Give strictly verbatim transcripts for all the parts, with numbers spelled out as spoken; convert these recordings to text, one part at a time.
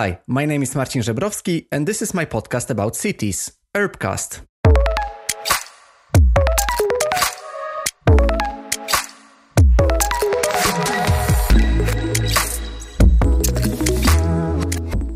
Hi, my name is Marcin Żebrowski and this is my podcast about cities, Urbcast.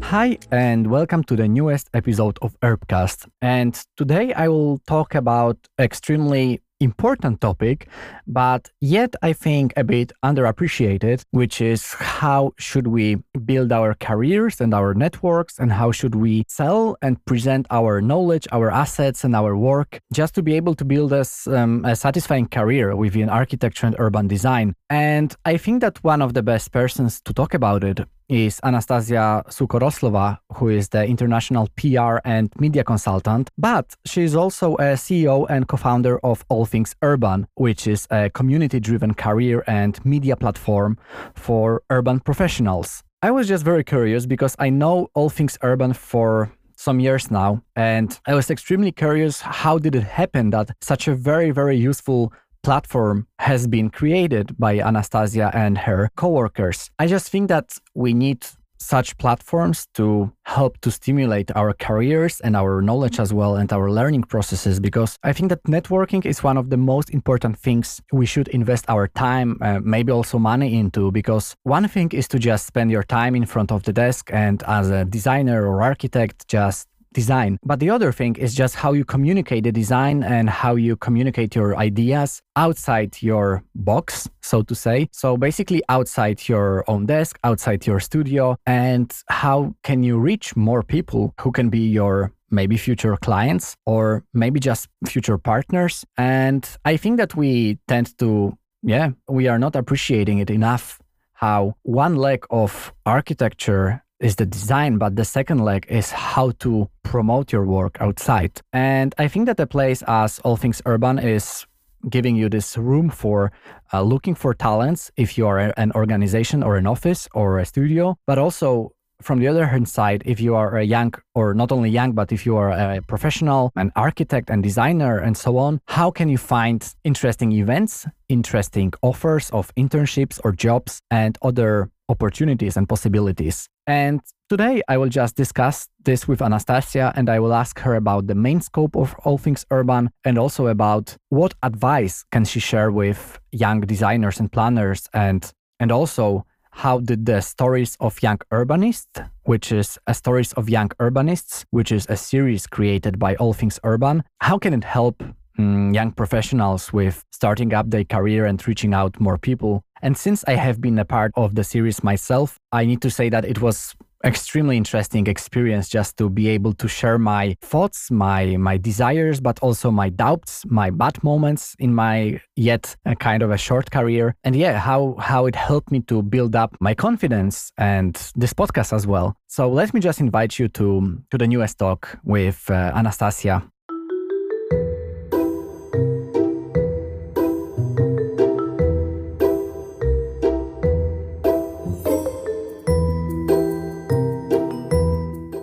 Hi and welcome to the newest episode of Urbcast. And today I will talk about extremely important topic, but yet I think a bit underappreciated, which is how should we build our careers and our networks, and how should we sell and present our knowledge, our assets and our work, just to be able to build a, um, a satisfying career within architecture and urban design. And I think that one of the best persons to talk about it is Anastasia Sukhoroslova, who is the international P R and media consultant, but she is also a C E O and co-founder of All Things Urban, which is a community-driven career and media platform for urban professionals. I was just very curious because I know All Things Urban for some years now, and I was extremely curious how did it happen that such a very, very useful platform has been created by Anastasia and her coworkers. I just think that we need such platforms to help to stimulate our careers and our knowledge as well and our learning processes, because I think that networking is one of the most important things we should invest our time, uh, maybe also money into, because one thing is to just spend your time in front of the desk and as a designer or architect just design. But the other thing is just how you communicate the design and how you communicate your ideas outside your box, so to say. So basically outside your own desk, outside your studio, and how can you reach more people who can be your maybe future clients or maybe just future partners. And I think that we tend to, yeah, we are not appreciating it enough how one leg of architecture is the design, but the second leg is how to promote your work outside. And I think that a place as All Things Urban is giving you this room for uh, looking for talents if you are a, an organization or an office or a studio, but also from the other hand side, if you are a young, or not only young, but if you are a professional, an architect and designer and so on, how can you find interesting events, interesting offers of internships or jobs and other opportunities and possibilities? And today I will just discuss this with Anastasia, and I will ask her about the main scope of All Things Urban and also about what advice can she share with young designers and planners, and and also how did the Stories of Young Urbanists, which is a Stories of Young Urbanists, which is a series created by All Things Urban, how can it help um, young professionals with starting up their career and reaching out more people? And since I have been a part of the series myself, I need to say that it was extremely interesting experience just to be able to share my thoughts, my my desires, but also my doubts, my bad moments in my yet a kind of a short career. And yeah, how, how it helped me to build up my confidence and this podcast as well. So let me just invite you to, to the newest talk with uh, Anastasia.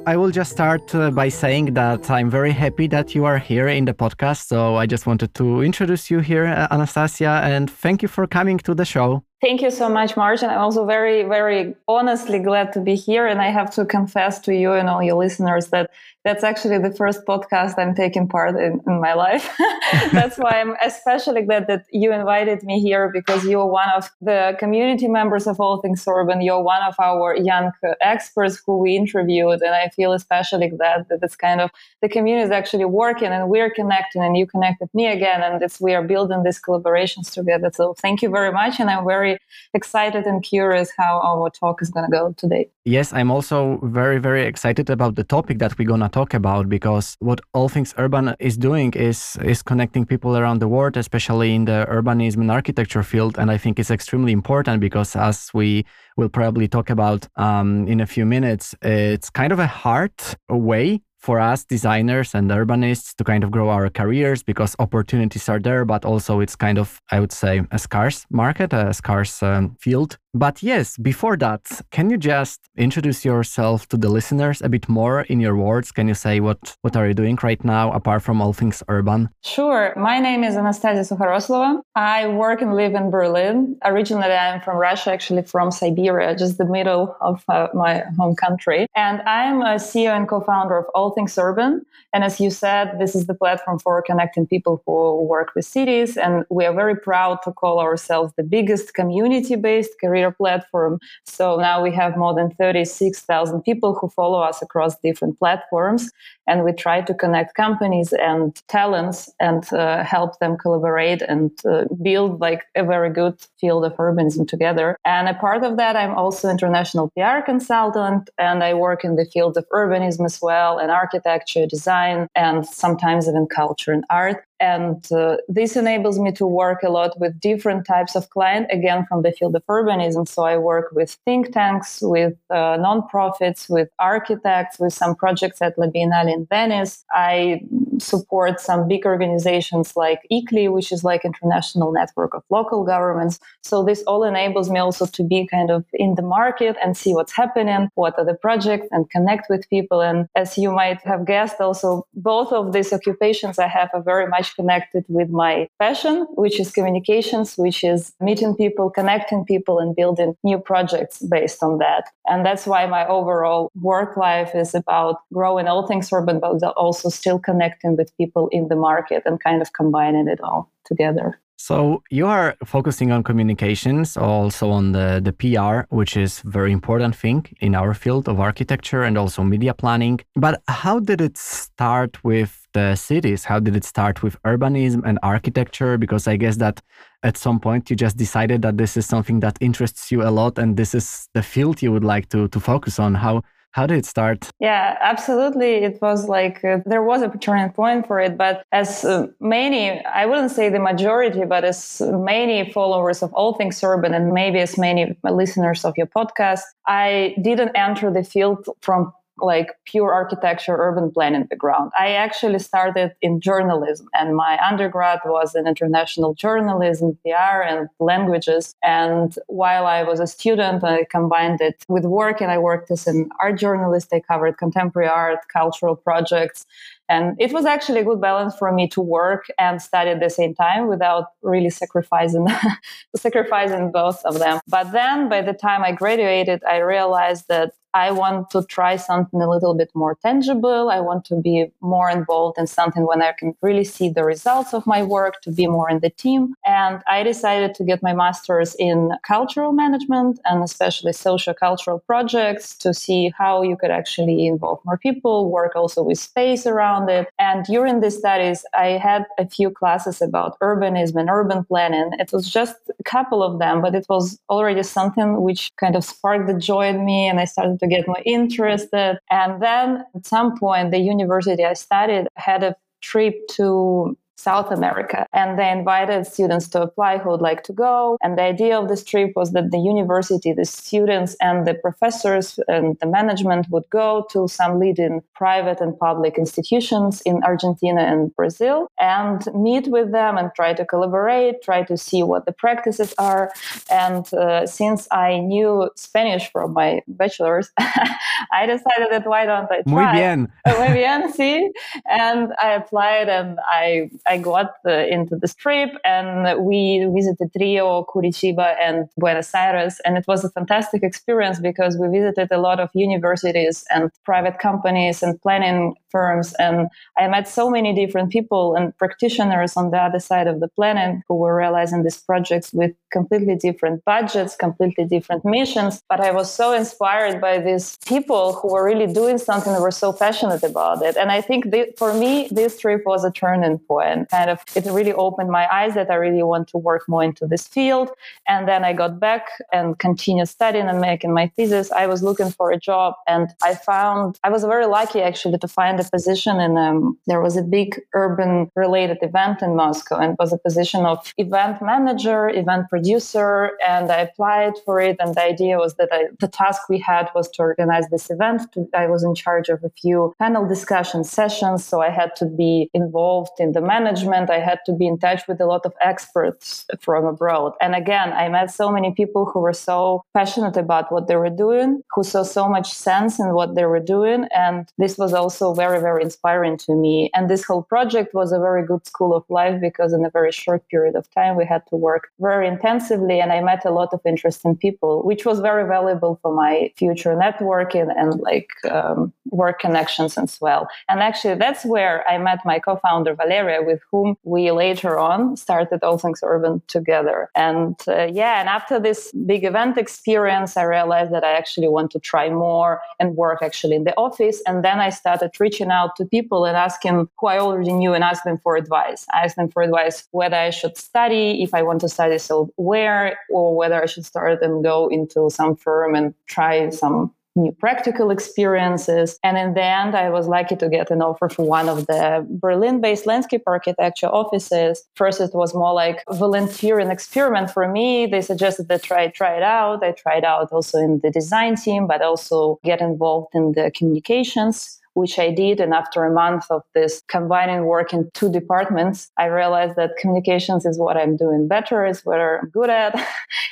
I will just start uh, by saying that I'm very happy that you are here in the podcast. So I just wanted to introduce you here, Anastasia, and thank you for coming to the show. Thank you so much, Marcin. I'm also very, very honestly glad to be here. And I have to confess to you and all your listeners that that's actually the first podcast I'm taking part in in my life. That's why I'm especially glad that you invited me here, because you're one of the community members of All Things Urban. You're one of our young experts who we interviewed. And I feel especially glad that it's kind of the community is actually working and we're connecting and you connected me again. And it's, we are building these collaborations together. So thank you very much. And I'm very excited and curious how our talk is going to go today. Yes, I'm also very, very excited about the topic that we're going to talk about, because what All Things Urban is doing is is connecting people around the world, especially in the urbanism and architecture field. And I think it's extremely important because, as we will probably talk about um, in a few minutes, it's kind of a hard way for us designers and urbanists to kind of grow our careers, because opportunities are there, but also it's kind of, I would say, a scarce market, a scarce um, field. But yes, before that, can you just introduce yourself to the listeners a bit more in your words? Can you say what, what are you doing right now, apart from All Things Urban? Sure. My name is Anastasia Sukhoroslova. I work and live in Berlin. Originally, I'm from Russia, actually from Siberia, just the middle of uh, my home country. And I'm a C E O and co-founder of All Things Urban. And as you said, this is the platform for connecting people who work with cities. And we are very proud to call ourselves the biggest community-based career platform. So now we have more than thirty-six thousand people who follow us across different platforms, and we try to connect companies and talents and uh, help them collaborate and uh, build like a very good field of urbanism together. And a part of that, I'm also international P R consultant, and I work in the field of urbanism as well, and architecture, design, and sometimes even culture and art. And uh, this enables me to work a lot with different types of clients, again, from the field of urbanism. So I work with think tanks, with uh, nonprofits, with architects, with some projects at La Biennale in Venice. I support some big organizations like I C L E I, which is like international network of local governments. So this all enables me also to be kind of in the market and see what's happening, what are the projects, and connect with people. And as you might have guessed, also, both of these occupations I have are very much connected with my passion, which is communications, which is meeting people, connecting people, and building new projects based on that. And that's why my overall work life is about growing All Things Urban, but also still connecting with people in the market and kind of combining it all together. So you are focusing on communications, also on the, the P R, which is a very important thing in our field of architecture and also media planning. But how did it start with the cities? How did it start with urbanism and architecture? Because I guess that at some point you just decided that this is something that interests you a lot and this is the field you would like to, to focus on. How How did it start? Yeah, absolutely. It was like uh, there was a turning point for it. But as uh, many, I wouldn't say the majority, but as many followers of All Things Urban and maybe as many listeners of your podcast, I didn't enter the field from like pure architecture, urban planning background. I actually started in journalism, and my undergrad was in international journalism, P R, and languages. And while I was a student, I combined it with work, and I worked as an art journalist. I covered contemporary art, cultural projects. And it was actually a good balance for me to work and study at the same time without really sacrificing sacrificing both of them. But then by the time I graduated, I realized that I want to try something a little bit more tangible. I want to be more involved in something when I can really see the results of my work, to be more in the team. And I decided to get my master's in cultural management and especially socio-cultural projects, to see how you could actually involve more people, work also with space around it. And during the studies, I had a few classes about urbanism and urban planning. It was just a couple of them, but it was already something which kind of sparked the joy in me, and I started to get more interested. And then at some point, the university I studied had a trip to South America, and they invited students to apply who would like to go. And the idea of this trip was that the university, the students and the professors and the management would go to some leading private and public institutions in Argentina and Brazil and meet with them and try to collaborate, try to see what the practices are. And uh, since I knew Spanish from my bachelor's, I decided that why don't I try? Muy bien. Muy bien, sí. And I applied, and I I got uh, into this trip, and we visited Rio, Curitiba, and Buenos Aires. And it was a fantastic experience because we visited a lot of universities and private companies and planning firms. And I met so many different people and practitioners on the other side of the planet who were realizing these projects with completely different budgets, completely different missions. But I was so inspired by these people who were really doing something and were so passionate about it. And I think that for me, this trip was a turning point. And kind of it really opened my eyes that I really want to work more into this field. And then I got back and continued studying and making my thesis. I was looking for a job, and I found, I was very lucky actually to find a position in, um, there was a big urban related event in Moscow, and it was a position of event manager, event producer. And I applied for it. And the idea was that I, the task we had was to organize this event. I was in charge of a few panel discussion sessions. So I had to be involved in the management management, I had to be in touch with a lot of experts from abroad. And again, I met so many people who were so passionate about what they were doing, who saw so much sense in what they were doing. And this was also very, very inspiring to me. And this whole project was a very good school of life because in a very short period of time, we had to work very intensively. And I met a lot of interesting people, which was very valuable for my future networking and like um, work connections as well. And actually, that's where I met my co-founder, Valeria, with whom we later on started All Things Urban together. And uh, yeah, and after this big event experience, I realized that I actually want to try more and work actually in the office. And then I started reaching out to people and asking who I already knew and asked them for advice. I asked them for advice whether I should study, if I want to study, so where, or whether I should start and go into some firm and try some new practical experiences. And in the end, I was lucky to get an offer for one of the Berlin-based landscape architecture offices. First, it was more like a volunteering experiment for me. They suggested that I try it out. I tried out also in the design team, but also get involved in the communications, which I did. And after a month of this combining work in two departments, I realized that communications is what I'm doing better, is what I'm good at.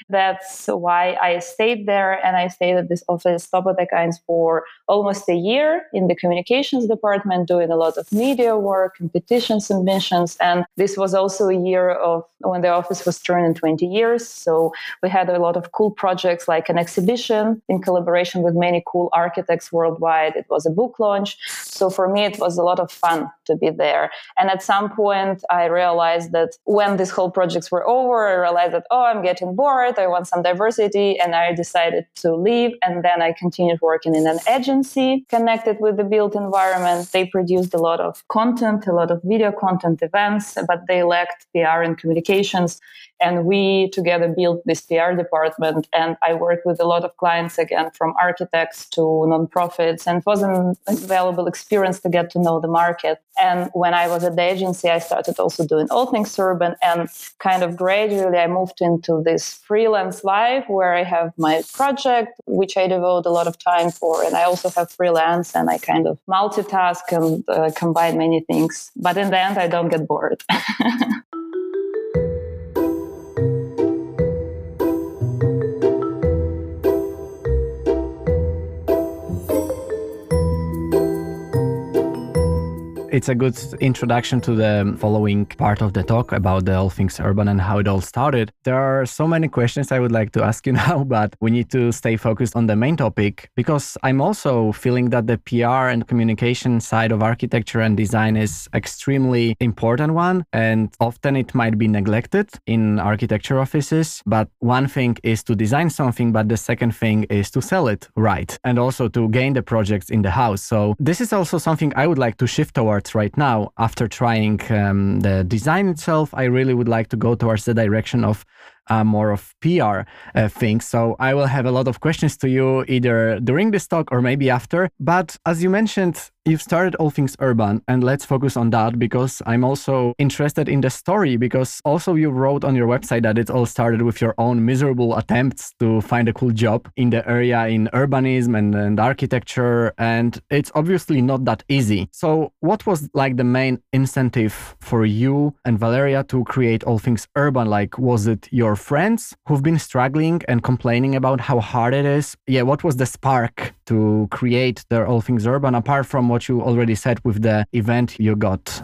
That's why I stayed there. And I stayed at this office, Top of the Kinds, for almost a year in the communications department, doing a lot of media work, competition submissions. And this was also a year of when the office was turning twenty years. So we had a lot of cool projects, like an exhibition in collaboration with many cool architects worldwide. It was a book launch. So for me, it was a lot of fun to be there. And at some point, I realized that when these whole projects were over, I realized that, oh, I'm getting bored. I want some diversity. And I decided to leave. And then I continued working in an agency connected with the built environment. They produced a lot of content, a lot of video content, events, but they lacked P R and communications. And we together built this P R department. And I worked with a lot of clients, again, from architects to nonprofits. And it was an valuable experience to get to know the market. And when I was at the agency, I started also doing All Things Urban. And kind of gradually, I moved into this freelance life where I have my project, which I devote a lot of time for. And I also have freelance, and I kind of multitask and uh, combine many things. But in the end, I don't get bored. It's a good introduction to the following part of the talk about the All Things Urban and how it all started. There are so many questions I would like to ask you now, but we need to stay focused on the main topic, because I'm also feeling that the P R and communication side of architecture and design is extremely important one, and often it might be neglected in architecture offices. But one thing is to design something, but the second thing is to sell it right, and also to gain the projects in the house. So this is also something I would like to shift towards right now. After trying um, the design itself, I really would like to go towards the direction of Uh, more of P R uh, things. So I will have a lot of questions to you either during this talk or maybe after. But as you mentioned, you've started All Things Urban, and let's focus on that, because I'm also interested in the story, because also you wrote on your website that it all started with your own miserable attempts to find a cool job in the area in urbanism and, and architecture. And it's obviously not that easy. So what was like the main incentive for you and Valeria to create All Things Urban? Like, was it your friends who've been struggling and complaining about how hard it is? Yeah, what was the spark to create the All Things Urban, apart from what you already said with the event you got?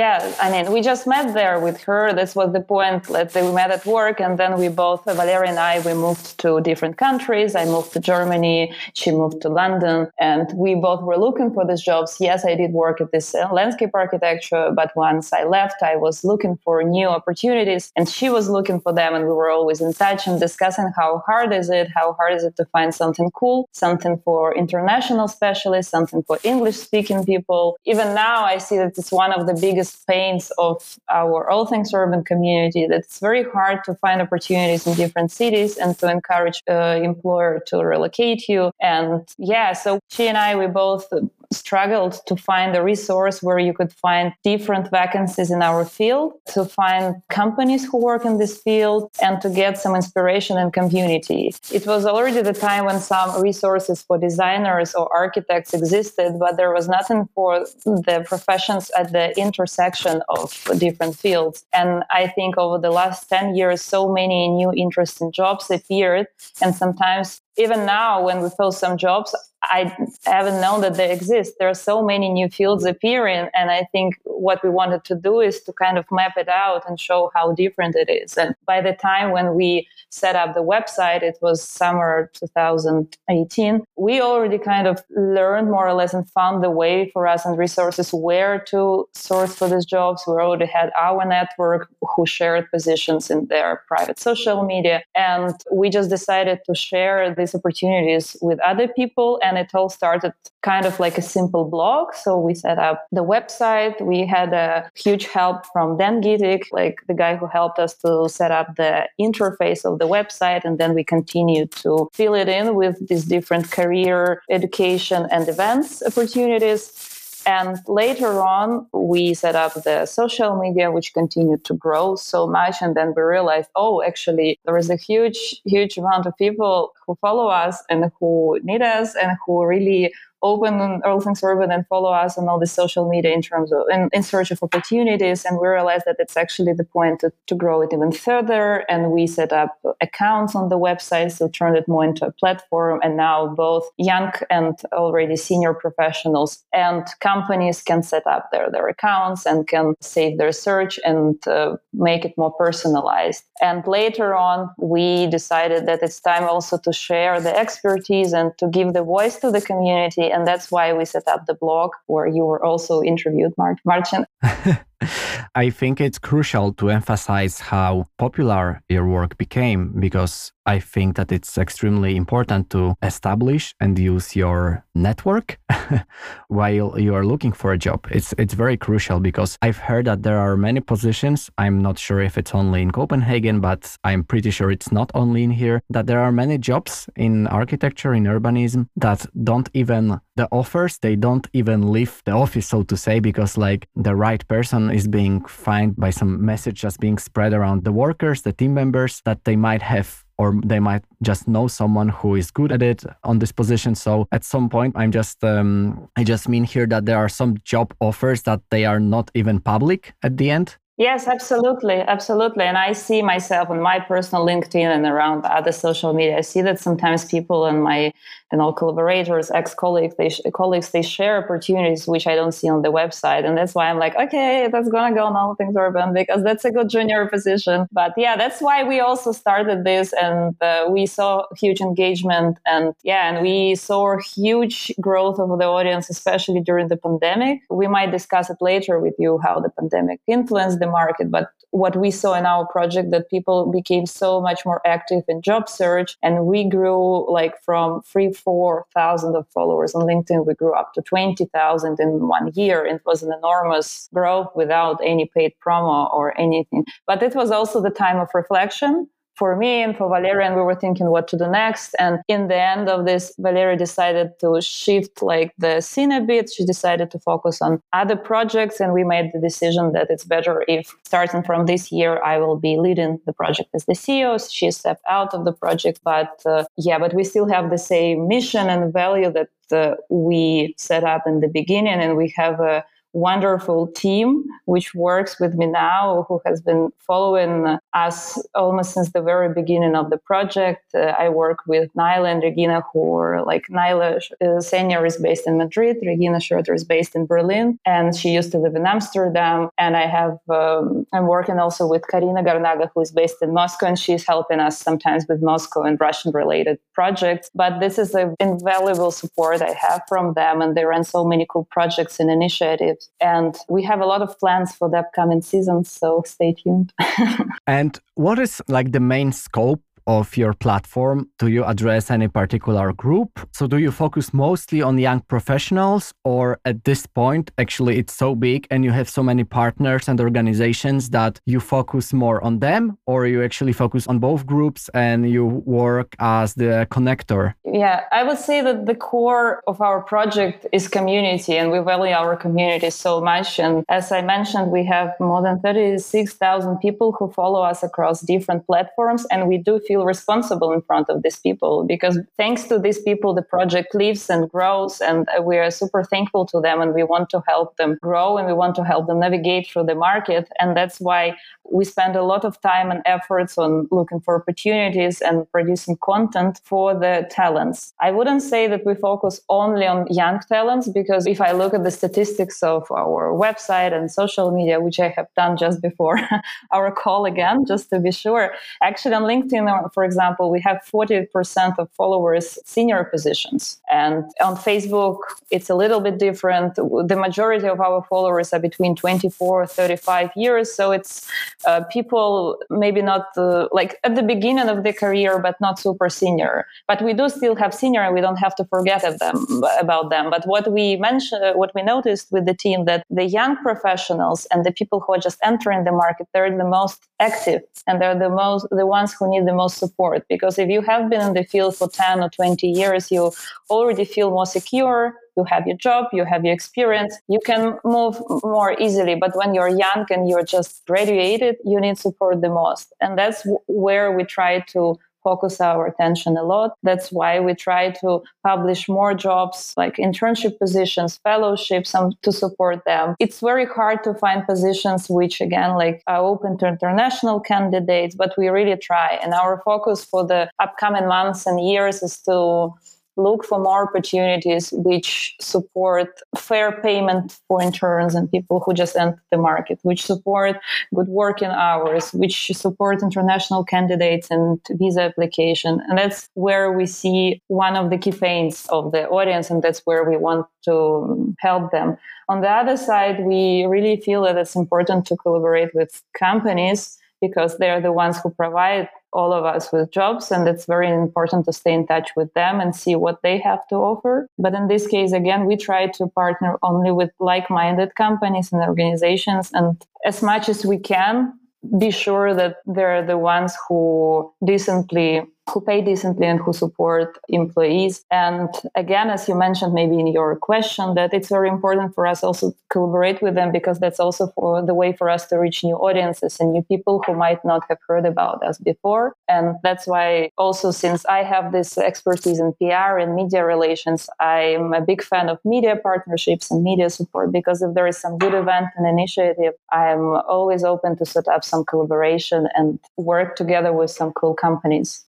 Yeah, I mean, we just met there with her. This was the point. Let's say we met at work, and then we both, Valeria and I, we moved to different countries. I moved to Germany. She moved to London, and we both were looking for these jobs. Yes, I did work at this uh, landscape architecture, but once I left, I was looking for new opportunities, and she was looking for them, and we were always in touch and discussing how hard is it, how hard is it to find something cool, something for international specialists, something for English-speaking people. Even now, I see that it's one of the biggest pains of our All Things Urban community, that it's very hard to find opportunities in different cities and to encourage uh, employer to relocate you. And yeah, so she and I, we both struggled to find a resource where you could find different vacancies in our field, to find companies who work in this field, and to get some inspiration and community. It was already the time when some resources for designers or architects existed, but there was nothing for the professions at the intersection of different fields. And I think over the last ten years, so many new interesting jobs appeared, and sometimes even now, when we post some jobs, I haven't known that they exist. There are so many new fields appearing, and I think what we wanted to do is to kind of map it out and show how different it is. And by the time when we set up the website, it was summer two thousand eighteen, we already kind of learned more or less and found the way for us and resources where to source for these jobs. We already had our network who shared positions in their private social media, and we just decided to share these opportunities with other people. And it all started kind of like a simple blog. So we set up the website. We had a huge help from Dan Gittig, like the guy who helped us to set up the interface of the website. And then we continued to fill it in with these different career, education, and events opportunities. And later on, we set up the social media, which continued to grow so much. And then we realized, oh, actually, there is a huge, huge amount of people who follow us and who need us and who really open All Things Urban and follow us on all the social media in terms of in, in search of opportunities. And we realized that it's actually the point to, to grow it even further. And we set up accounts on the website, so turned it more into a platform. And now both young and already senior professionals and companies can set up their, their accounts and can save their search and uh, make it more personalized. And later on, we decided that it's time also to share the expertise and to give the voice to the community. And that's why we set up the blog where you were also interviewed, Mar- Marcin. I think it's crucial to emphasize how popular your work became, because I think that it's extremely important to establish and use your network while you are looking for a job. It's it's very crucial, because I've heard that there are many positions. I'm not sure if it's only in Copenhagen, but I'm pretty sure it's not only in here, that there are many jobs in architecture, in urbanism, that don't even, the offers, they don't even leave the office, so to say, because like the right person is being found by some message that's being spread around the workers, the team members, that they might have, or they might just know someone who is good at it on this position. So at some point, I'm just, um, I just mean here that there are some job offers that they are not even public at the end. Yes, absolutely. Absolutely. And I see myself on my personal LinkedIn and around other social media. I see that sometimes people and my, you know, collaborators, ex-colleagues, they, sh- colleagues, they share opportunities which I don't see on the website. And that's why I'm like, okay, that's going to go on All Things Urban, because that's a good junior position. But yeah, that's why we also started this, and uh, we saw huge engagement, and yeah, and we saw huge growth of the audience, especially during the pandemic. We might discuss it later with you, how the pandemic influenced the market, but what we saw in our project, that people became so much more active in job search, and we grew like from three, four thousand of followers on LinkedIn, we grew up to twenty thousand in one year. It was an enormous growth without any paid promo or anything. But it was also the time of reflection for me and for Valeria, and we were thinking what to do next. And in the end of this, Valeria decided to shift like the scene a bit. She decided to focus on other projects, and we made the decision that it's better if, starting from this year, I will be leading the project as the C E O. She stepped out of the project, but uh, yeah, but we still have the same mission and value that uh, we set up in the beginning, and we have a wonderful team which works with me now, who has been following us almost since the very beginning of the project. Uh, I work with Naila and Regina, who are like Naila uh, Senior is based in Madrid, Regina Schroeder is based in Berlin, and she used to live in Amsterdam. And I have, um, I'm working also with Karina Garnaga, who is based in Moscow, and she's helping us sometimes with Moscow and Russian related projects. But this is an invaluable support I have from them, and they run so many cool projects and initiatives. And we have a lot of plans for the upcoming season, so stay tuned. And what is like the main scope of your platform? Do you address any particular group? So do you focus mostly on young professionals, or at this point, actually it's so big and you have so many partners and organizations that you focus more on them, or you actually focus on both groups and you work as the connector? Yeah, I would say that the core of our project is community, and we value our community so much. And as I mentioned, we have more than thirty-six thousand people who follow us across different platforms, and we do feel responsible in front of these people, because thanks to these people, the project lives and grows, and we are super thankful to them, and we want to help them grow, and we want to help them navigate through the market. And that's why we spend a lot of time and efforts on looking for opportunities and producing content for the talents. I wouldn't say that we focus only on young talents, because if I look at the statistics of our website and social media, which I have done just before our call again, just to be sure, actually on LinkedIn, for example, we have forty percent of followers senior positions. And on Facebook, it's a little bit different. The majority of our followers are between twenty-four and thirty-five years. So it's uh, people maybe not uh, like at the beginning of their career, but not super senior. But we do still have senior, and we don't have to forget at them, about them. But what we mentioned, what we noticed with the team, that the young professionals and the people who are just entering the market, they're the most active, and they're the most the ones who need the most support. Because if you have been in the field for ten or twenty years, you already feel more secure. You have your job, you have your experience, you can move more easily. But when you're young and you're just graduated, you need support the most. And that's w- where we try to focus our attention a lot. That's why we try to publish more jobs, like internship positions, fellowships, um, to support them. It's very hard to find positions which, again, like are open to international candidates, but we really try. And our focus for the upcoming months and years is to look for more opportunities which support fair payment for interns and people who just enter the market, which support good working hours, which support international candidates and visa application. And that's where we see one of the key pains of the audience, and that's where we want to help them. On the other side, we really feel that it's important to collaborate with companies, because they're the ones who provide all of us with jobs, and it's very important to stay in touch with them and see what they have to offer. But in this case, again, we try to partner only with like-minded companies and organizations, and as much as we can, be sure that they're the ones who decently, who pay decently and who support employees. And again, as you mentioned, maybe in your question, that it's very important for us also to collaborate with them, because that's also for the way for us to reach new audiences and new people who might not have heard about us before. And that's why also, since I have this expertise in P R and media relations, I'm a big fan of media partnerships and media support, because if there is some good event and initiative, I'm always open to set up some collaboration and work together with some cool companies.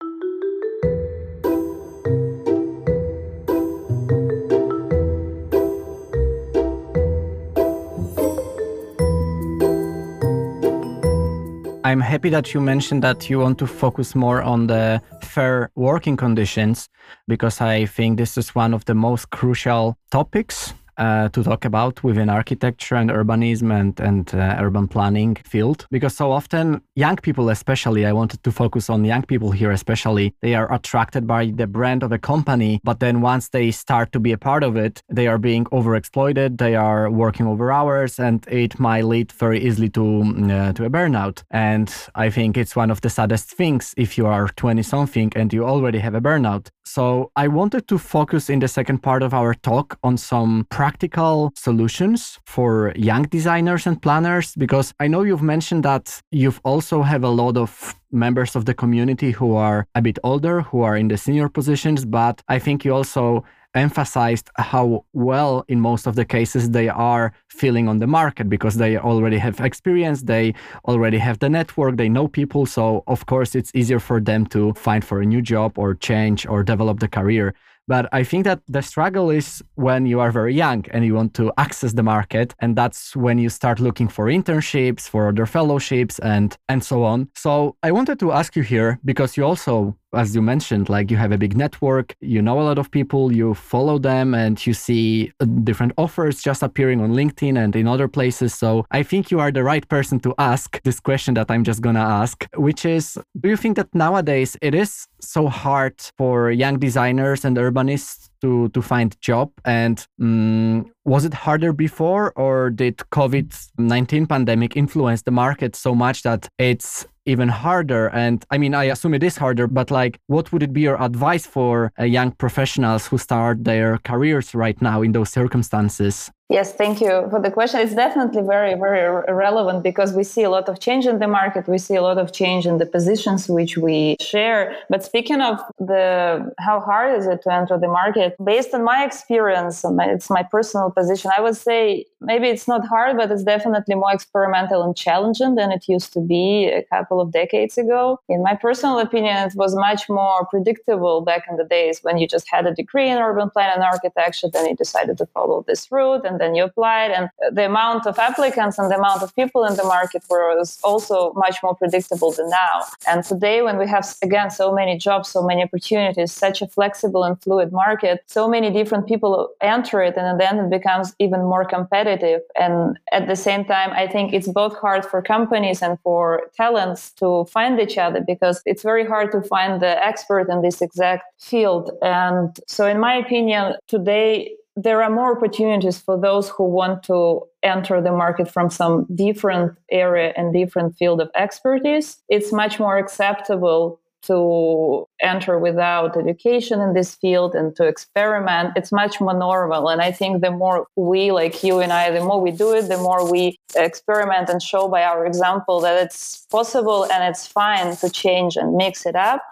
I'm happy that you mentioned that you want to focus more on the fair working conditions, because I think this is one of the most crucial topics uh, to talk about within architecture and urbanism and, and uh, urban planning field. Because so often young people, especially, I wanted to focus on young people here especially, they are attracted by the brand of a company, but then once they start to be a part of it, they are being overexploited, they are working over hours, and it might lead very easily to uh, to a burnout. And I think it's one of the saddest things if you are twenty-something and you already have a burnout. So I wanted to focus in the second part of our talk on some practical solutions for young designers and planners, because I know you've mentioned that you've also also have a lot of members of the community who are a bit older, who are in the senior positions, but I think you also emphasized how well in most of the cases they are feeling on the market, because they already have experience, they already have the network, they know people, so of course it's easier for them to find for a new job or change or develop the career. But I think that the struggle is when you are very young and you want to access the market, and that's when you start looking for internships, for other fellowships, and and so on. So I wanted to ask you here, because you also as you mentioned, like you have a big network, you know a lot of people, you follow them and you see different offers just appearing on LinkedIn and in other places. So I think you are the right person to ask this question that I'm just going to ask, which is, do you think that nowadays it is so hard for young designers and urbanists to, to find job? And um, was it harder before, or did COVID nineteen pandemic influence the market so much that it's even harder? And I mean, I assume it is harder, but like, what would it be your advice for uh, young professionals who start their careers right now in those circumstances? Yes, thank you for the question. It's definitely very, very relevant because we see a lot of change in the market. We see a lot of change in the positions which we share. But speaking of the how hard is it to enter the market, based on my experience, it's my personal position, I would say maybe it's not hard, but it's definitely more experimental and challenging than it used to be a couple of decades ago. In my personal opinion, it was much more predictable back in the days when you just had a degree in urban plan and architecture, then you decided to follow this route and then you applied, and the amount of applicants and the amount of people in the market was also much more predictable than now. And today, when we have, again, so many jobs, so many opportunities, such a flexible and fluid market, so many different people enter it, and then it becomes even more competitive. And at the same time, I think it's both hard for companies and for talents to find each other, because it's very hard to find the expert in this exact field. And so in my opinion, today, there are more opportunities for those who want to enter the market from some different area and different field of expertise. It's much more acceptable to enter without education in this field and to experiment. It's much more normal. And I think the more we, like you and I, the more we do it, the more we experiment and show by our example that it's possible and it's fine to change and mix it up,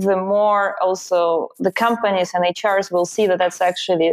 the more also the companies and H Rs will see that that's actually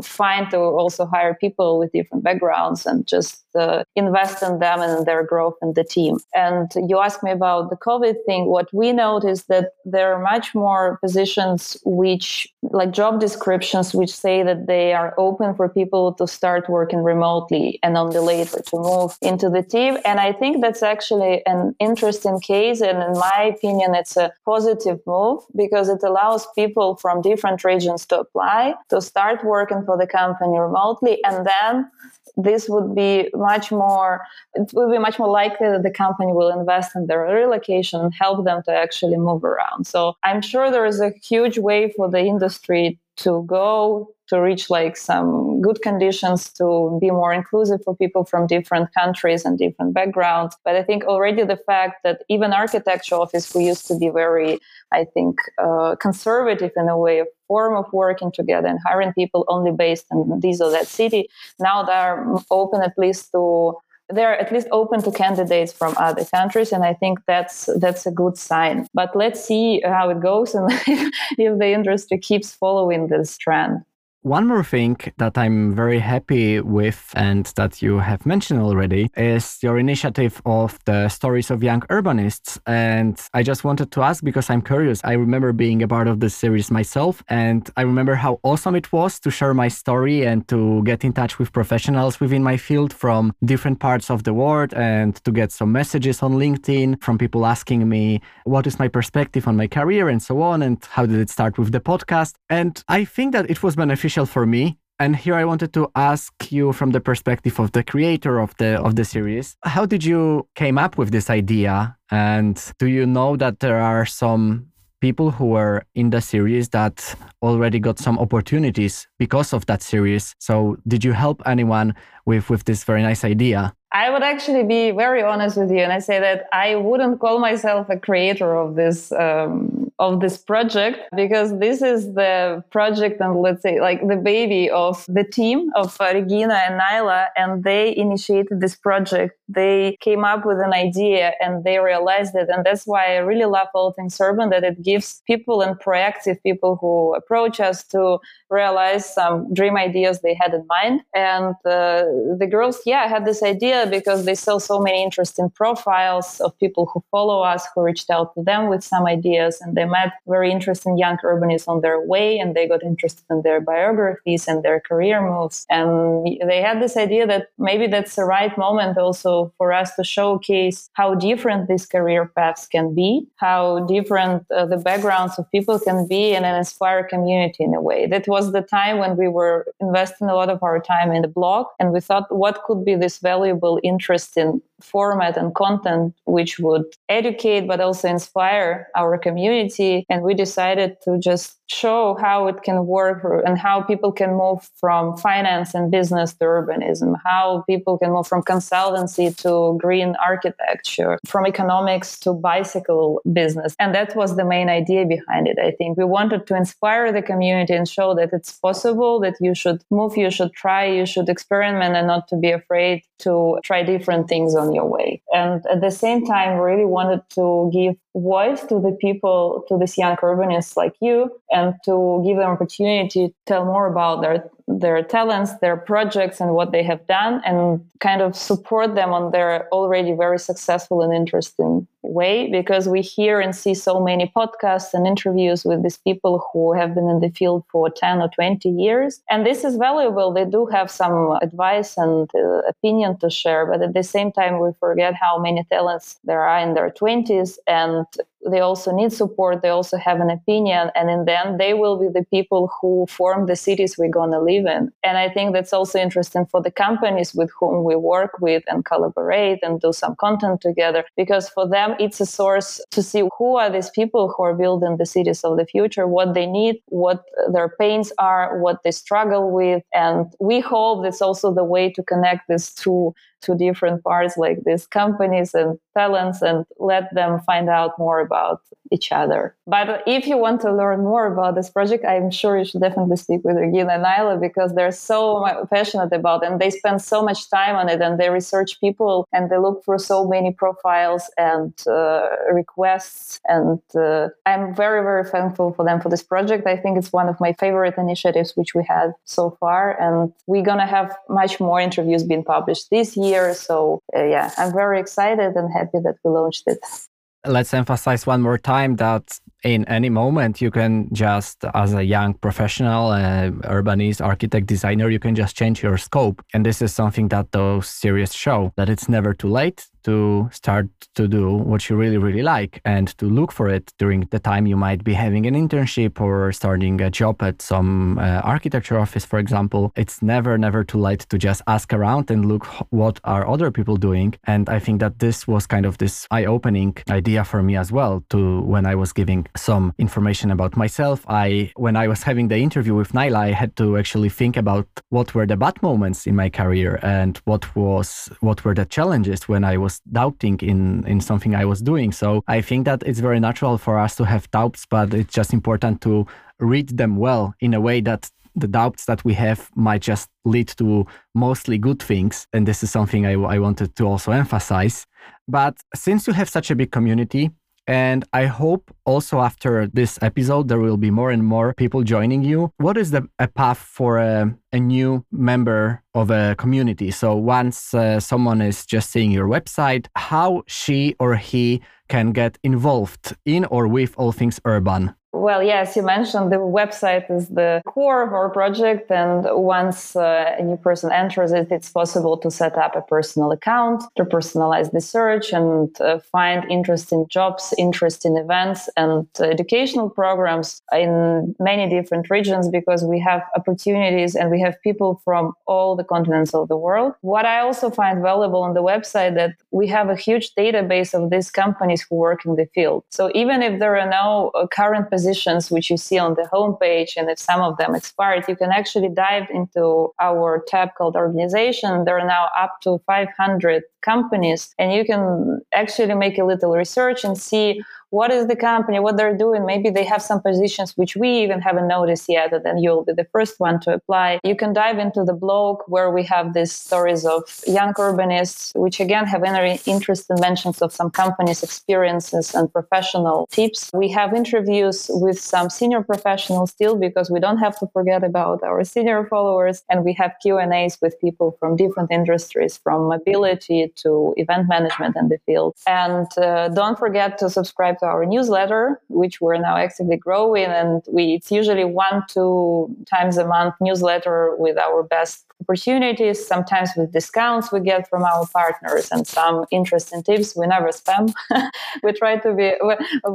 fine to also hire people with different backgrounds and just uh, invest in them and their growth and the team. And you asked me about the COVID thing. What we noticed that there are much more positions which, like job descriptions, which say that they are open for people to start working remotely and on the later to move into the team. And I think that's actually an interesting case. And in my opinion, it's a positive move, because it allows people from different regions to apply, to start working for the company remotely, and then this would be much more, it will be much more likely that the company will invest in their relocation and help them to actually move around. So I'm sure there is a huge way for the industry to go to reach like some good conditions to be more inclusive for people from different countries and different backgrounds. But I think already the fact that even architecture office, who used to be very, I think, uh, conservative in a way of form of working together and hiring people only based on this or that city, now they are open at least to They're at least open to candidates from other countries. And I think that's that's a good sign. But let's see how it goes and if the industry keeps following this trend. One more thing that I'm very happy with and that you have mentioned already is your initiative of the Stories of Young Urbanists. And I just wanted to ask because I'm curious. I remember being a part of this series myself, and I remember how awesome it was to share my story and to get in touch with professionals within my field from different parts of the world and to get some messages on LinkedIn from people asking me what is my perspective on my career and so on, and how did it start with the podcast. And I think that it was beneficial for me. And here I wanted to ask you from the perspective of the creator of the of the series, how did you came up with this idea? And do you know that there are some people who were in the series that already got some opportunities because of that series? So did you help anyone with, with this very nice idea? I would actually be very honest with you, and I say that I wouldn't call myself a creator of this um, of this project, because this is the project and let's say like the baby of the team of uh, Regina and Naila, and they initiated this project. They came up with an idea and they realized it, and that's why I really love All Things Urban, that it gives people and proactive people who approach us to realize some dream ideas they had in mind. And uh, the girls, yeah, had this idea because they saw so many interesting profiles of people who follow us, who reached out to them with some ideas, and they met very interesting young urbanists on their way, and they got interested in their biographies and their career moves. And they had this idea that maybe that's the right moment also for us to showcase how different these career paths can be, how different uh, the backgrounds of people can be, and an inspire community in a way. That was the time when we were investing a lot of our time in the blog, and we thought, what could be this valuable, interesting format and content which would educate but also inspire our community? And we decided to just show how it can work and how people can move from finance and business to urbanism, how people can move from consultancy to green architecture, from economics to bicycle business. And that was the main idea behind it, I think. We wanted to inspire the community and show that it's possible, that you should move, you should try, you should experiment, and not to be afraid to try different things on your way. And at the same time, really wanted to give voice to the people, to these young urbanists like you, and to give them opportunity to tell more about their their talents, their projects, and what they have done, and kind of support them on their already very successful and interesting way, because we hear and see so many podcasts and interviews with these people who have been in the field for ten or twenty years. And this is valuable. They do have some advice and uh, opinion to share, but at the same time, we forget how many talents there are in their twenties, and they also need support. They also have an opinion. And in the end, they will be the people who form the cities we're going to live in. And I think that's also interesting for the companies with whom we work with and collaborate and do some content together, because for them, it's a source to see who are these people who are building the cities of the future, what they need, what their pains are, what they struggle with. And we hope that's also the way to connect these two to different parts, like these companies and talents, and let them find out more about each other. But if you want to learn more about this project, I'm sure you should definitely speak with Regina and Naila, because they're so passionate about it, and they spend so much time on it, and they research people, and they look for so many profiles and uh, requests. And uh, I'm very, very thankful for them for this project. I think it's one of my favorite initiatives which we had so far, and we're going to have much more interviews being published this year. So uh, yeah, I'm very excited and happy that we launched it. Let's emphasize one more time that in any moment you can just, as a young professional, uh, urbanist, architect, designer, you can just change your scope. And this is something that those series show, that it's never too late to start to do what you really, really like, and to look for it during the time you might be having an internship or starting a job at some uh, architecture office, for example. It's never, never too late to just ask around and look what are other people doing. And I think that this was kind of this eye-opening idea for me as well, to when I was giving some information about myself. I, when I was having the interview with Naila, I had to actually think about what were the bad moments in my career and what was, what were the challenges when I was doubting in, in something I was doing. So I think that it's very natural for us to have doubts, but it's just important to read them well, in a way that the doubts that we have might just lead to mostly good things. And this is something I, I wanted to also emphasize. But since you have such a big community, and I hope also after this episode, there will be more and more people joining you. What is the a path for a, a new member of a community? So once uh, someone is just seeing your website, how she or he can get involved in or with All Things Urban? Well, yes, you mentioned the website is the core of our project. And once uh, a new person enters it, it's possible to set up a personal account, to personalize the search, and uh, find interesting jobs, interesting events, and uh, educational programs in many different regions, because we have opportunities and we have people from all the continents of the world. What I also find valuable on the website, that we have a huge database of these companies who work in the field. So even if there are no uh, current positions which you see on the homepage, and if some of them expired, you can actually dive into our tab called Organization. There are now up to five hundred companies, and you can actually make a little research and see what is the company, what they're doing. Maybe they have some positions which we even haven't noticed yet, and then you'll be the first one to apply. You can dive into the blog, where we have these stories of young urbanists, which again have interesting mentions of some companies' experiences and professional tips. We have interviews with some senior professionals still, because we don't have to forget about our senior followers. And we have Q and A's with people from different industries, from mobility to event management and the field. And uh, don't forget to subscribe to our newsletter, which we're now actively growing. And we it's usually one, two times a month newsletter with our best opportunities, sometimes with discounts we get from our partners and some interesting tips. We never spam. We try to be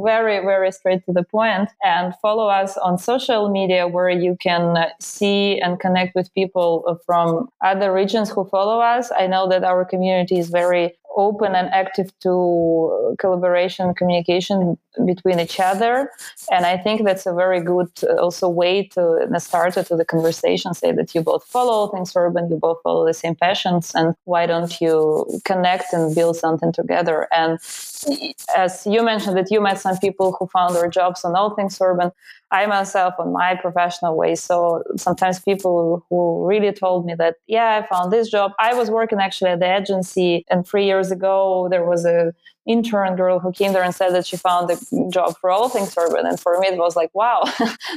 very, very straight to the point. And follow us on social media, where you can see and connect with people from other regions who follow us. I know that our community is very open and active to collaboration and communication between each other. And I think that's a very good also way to start to the conversation, say that you both follow All Things Urban, you both follow the same passions, and why don't you connect and build something together? And as you mentioned that you met some people who found their jobs on All Things Urban, I myself on my professional way. So sometimes people who really told me that, yeah, I found this job. I was working actually at the agency, and three years ago there was a intern girl who came there and said that she found a job for All Things Urban. And for me, it was like, wow,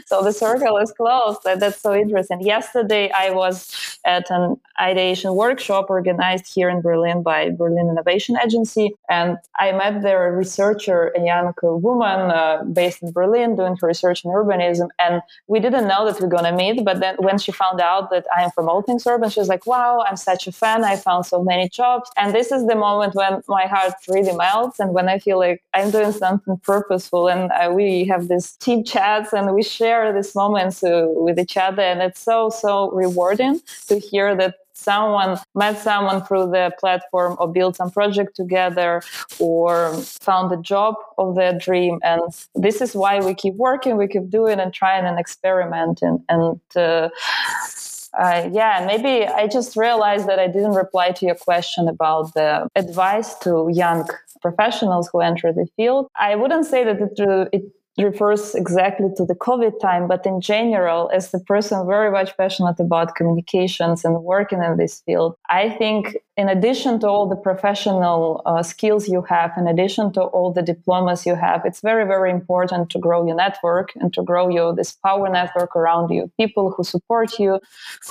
so the circle is closed. That, that's so interesting. Yesterday, I was at an ideation workshop organized here in Berlin by Berlin Innovation Agency. And I met their researcher, a young woman uh, based in Berlin doing her research in urbanism. And we didn't know that we we're going to meet. But then when she found out that I'm from All Things Urban, she was like, wow, I'm such a fan. I found so many jobs. And this is the moment when my heart really melts. And when I feel like I'm doing something purposeful, and uh, we have these team chats and we share these moments uh, with each other, and it's so, so rewarding to hear that someone met someone through the platform, or built some project together, or found a job of their dream. And this is why we keep working, we keep doing and trying and experimenting. And uh, Uh, yeah, maybe I just realized that I didn't reply to your question about the advice to young professionals who enter the field. I wouldn't say that it, uh, it refers exactly to the COVID time, but in general, as a person very much passionate about communications and working in this field, I think in addition to all the professional uh, skills you have, in addition to all the diplomas you have, it's very, very important to grow your network and to grow your this power network around you. People who support you,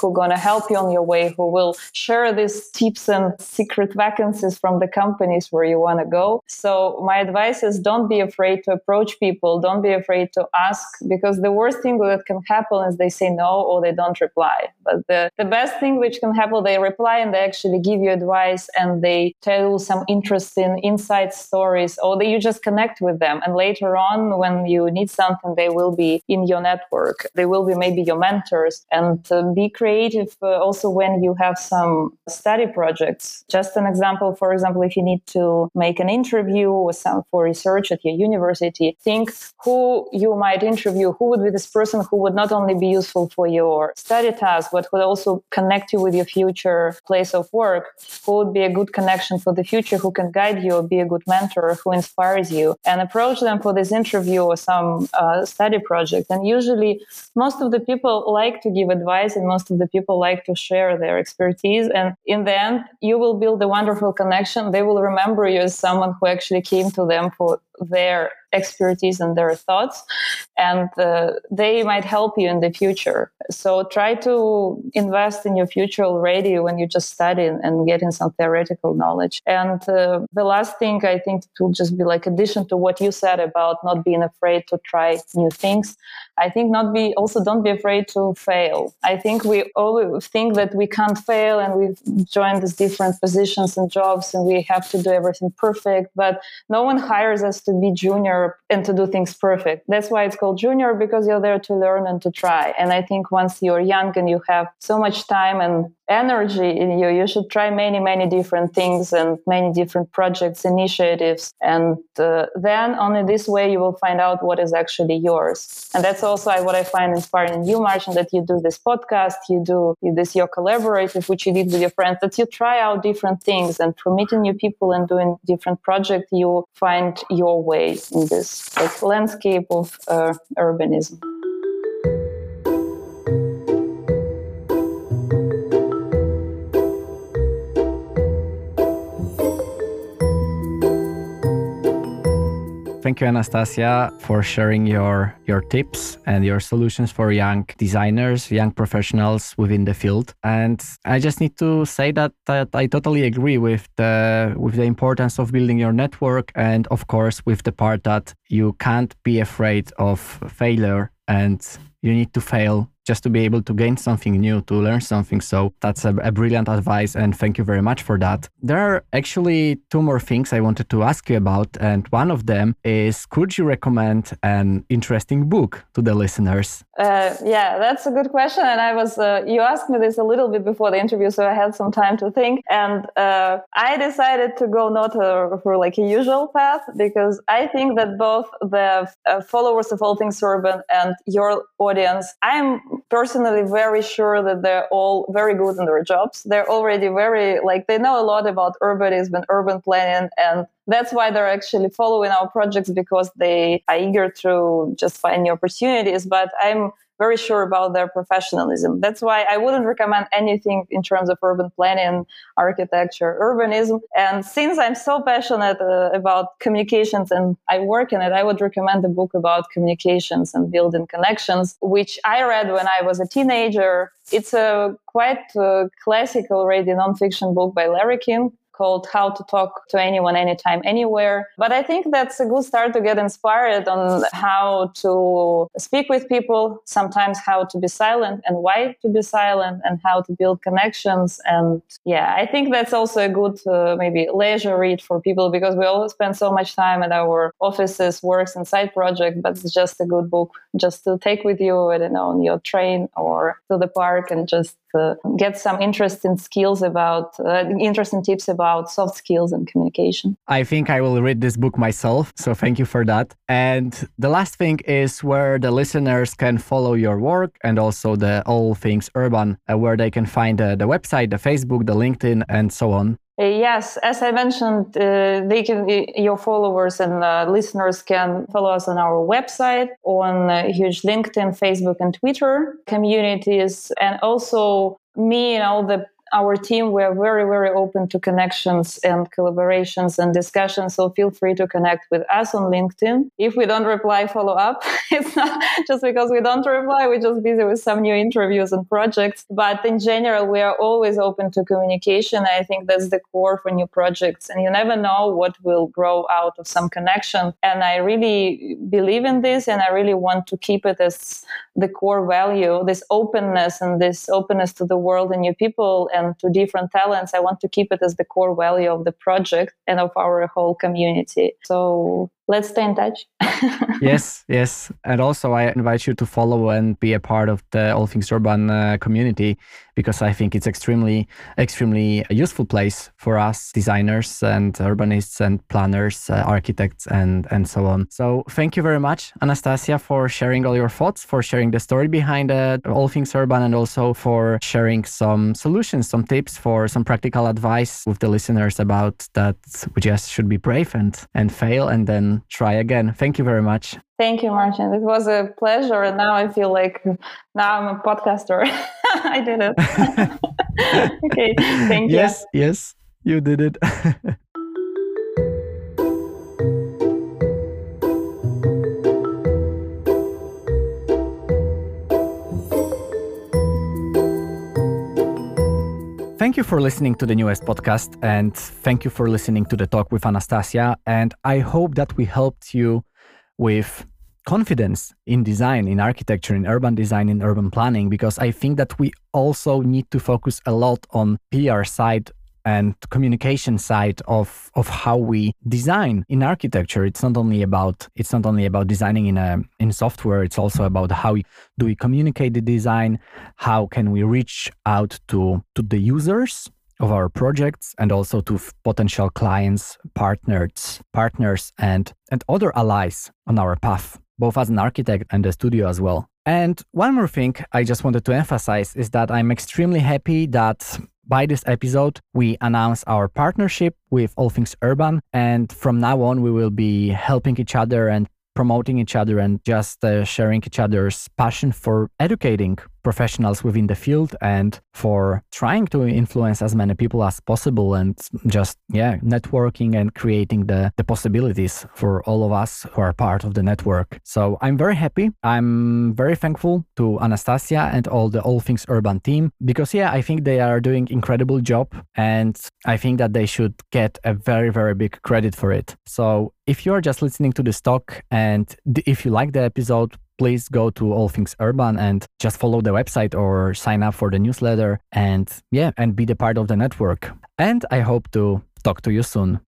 who are going to help you on your way, who will share these tips and secret vacancies from the companies where you want to go. So my advice is, don't be afraid to approach people. Don't be afraid to ask, because the worst thing that can happen is they say no or they don't reply. But the, the best thing which can happen, they reply and they actually give you advice, and they tell some interesting insight stories, or that you just connect with them. And later on, when you need something, they will be in your network. They will be maybe your mentors. And uh, be creative uh, also when you have some study projects. Just an example, for example, if you need to make an interview or some for research at your university, think who you might interview, who would be this person who would not only be useful for your study task, but would also connect you with your future place of work, who would be a good connection for the future, who can guide you, be a good mentor, who inspires you, and approach them for this interview or some uh, study project. And usually most of the people like to give advice, and most of the people like to share their expertise. And in the end, you will build a wonderful connection. They will remember you as someone who actually came to them for their expertise and their thoughts, and uh, they might help you in the future. So try to invest in your future already when you're just studying and getting some theoretical knowledge. And uh, the last thing, I think, will just be like addition to what you said about not being afraid to try new things. I think not be also don't be afraid to fail. I think we always think that we can't fail, and we've joined these different positions and jobs, and we have to do everything perfect. But no one hires us to be junior and to do things perfect. That's why it's called junior, because you're there to learn and to try. And I think once you're young and you have so much time and energy in you, you should try many, many different things and many different projects, initiatives. And uh, then only this way you will find out what is actually yours. And that's also what I find inspiring in you, Marcin, that you do this podcast, you do this, your collaborative, which you did with your friends, that you try out different things, and through meeting new people and doing different projects, you find your way in this like, landscape of uh, urbanism. Thank you, Anastasia, for sharing your, your tips and your solutions for young designers, young professionals within the field. And I just need to say that, that I totally agree with the, with the importance of building your network, and of course with the part that you can't be afraid of failure and you need to fail just to be able to gain something new, to learn something. So that's a, a brilliant advice, and thank you very much for that. There are actually two more things I wanted to ask you about, and one of them is, could you recommend an interesting book to the listeners? Uh, yeah, that's a good question. And I was, uh, you asked me this a little bit before the interview, so I had some time to think. And uh, I decided to go not uh, for like a usual path, because I think that both the uh, followers of All Things Urban and your audience, I'm personally very sure that they're all very good in their jobs. They're already very, like, they know a lot about urbanism and urban planning, and that's why they're actually following our projects, because they are eager to just find new opportunities. But I'm very sure about their professionalism. That's why I wouldn't recommend anything in terms of urban planning, architecture, urbanism. And since I'm so passionate uh, about communications and I work in it, I would recommend a book about communications and building connections, which I read when I was a teenager. It's a quite uh, classic already nonfiction book by Larry King, called How to Talk to Anyone, Anytime, Anywhere. But I think that's a good start to get inspired on how to speak with people, sometimes how to be silent and why to be silent, and how to build connections. And yeah, I think that's also a good uh, maybe leisure read for people, because we all spend so much time at our offices, works and side project, but it's just a good book just to take with you, I don't know, on your train or to the park, and just uh, get some interesting skills about, uh, interesting tips about about soft skills and communication. I think I will read this book myself, so thank you for that. And the last thing is where the listeners can follow your work, and also the All Things Urban, uh, where they can find uh, the website, the Facebook, the LinkedIn, and so on. Yes, as I mentioned, uh, they can, your followers and uh, listeners can follow us on our website, on uh, huge LinkedIn, Facebook, and Twitter communities, and also me and all the our team, we are very, very open to connections and collaborations and discussions. So feel free to connect with us on LinkedIn. If we don't reply, follow up. It's not just because we don't reply, we're just busy with some new interviews and projects. But in general, we are always open to communication. I think that's the core for new projects. And you never know what will grow out of some connection. And I really believe in this, and I really want to keep it as the core value, this openness and this openness to the world and new people and to different talents. I want to keep it as the core value of the project and of our whole community. So let's stay in touch. Yes, yes. And also I invite you to follow and be a part of the All Things Urban uh, community, because I think it's extremely, extremely useful place for us designers and urbanists and planners, uh, architects and, and so on. So thank you very much, Anastasia, for sharing all your thoughts, for sharing the story behind uh, All Things Urban, and also for sharing some solutions, some tips, for some practical advice with the listeners about that we just should be brave and, and fail and then try again. Thank you very much. Thank you, Marcin. It was a pleasure. And now I feel like now I'm a podcaster. I did it. Okay. Thank you. Yes, yes, you did it. Thank you for listening to the newest podcast, and thank you for listening to the talk with Anastasia. And I hope that we helped you with confidence in design, in architecture, in urban design, in urban planning, because I think that we also need to focus a lot on P R side and communication side of, of how we design in architecture. It's not only about it's not only about designing in a in software. It's also about how do we communicate the design, how can we reach out to, to the users of our projects, and also to f- potential clients, partners, partners and, and other allies on our path, both as an architect and the studio as well. And one more thing I just wanted to emphasize is that I'm extremely happy that by this episode, we announce our partnership with All Things Urban, and from now on, we will be helping each other and promoting each other and just uh, sharing each other's passion for educating professionals within the field and for trying to influence as many people as possible and just, yeah, networking and creating the, the possibilities for all of us who are part of the network. So I'm very happy. I'm very thankful to Anastasia and all the All Things Urban team because, yeah, I think they are doing incredible job and I think that they should get a very, very big credit for it. So if you're just listening to this talk and if you like the episode, please go to All Things Urban and just follow the website or sign up for the newsletter and yeah, and be the part of the network. And I hope to talk to you soon.